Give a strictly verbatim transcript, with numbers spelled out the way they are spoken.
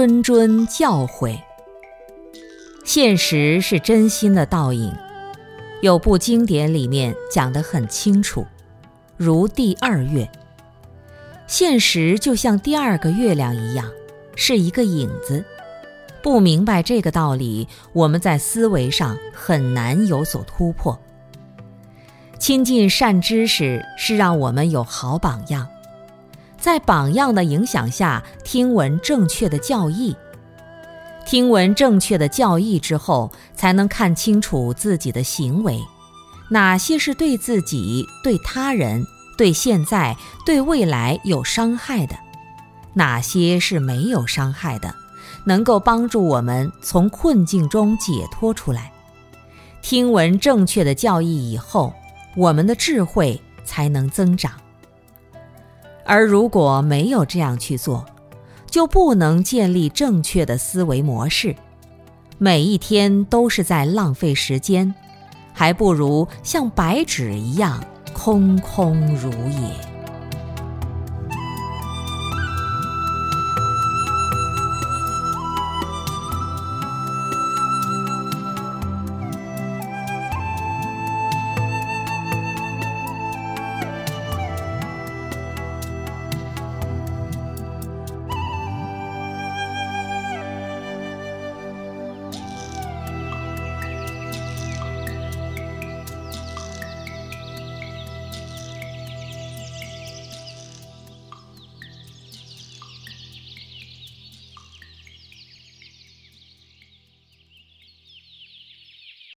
谆谆教诲。现实是真心的倒影，有部经典里面讲得很清楚，如第二月，现实就像第二个月亮一样，是一个影子。不明白这个道理，我们在思维上很难有所突破。亲近善知识是让我们有好榜样，在榜样的影响下，听闻正确的教义。听闻正确的教义之后，才能看清楚自己的行为，哪些是对自己、对他人、对现在、对未来有伤害的，哪些是没有伤害的，能够帮助我们从困境中解脱出来。听闻正确的教义以后，我们的智慧才能增长。而如果没有这样去做，就不能建立正确的思维模式，每一天都是在浪费时间，还不如像白纸一样空空如也。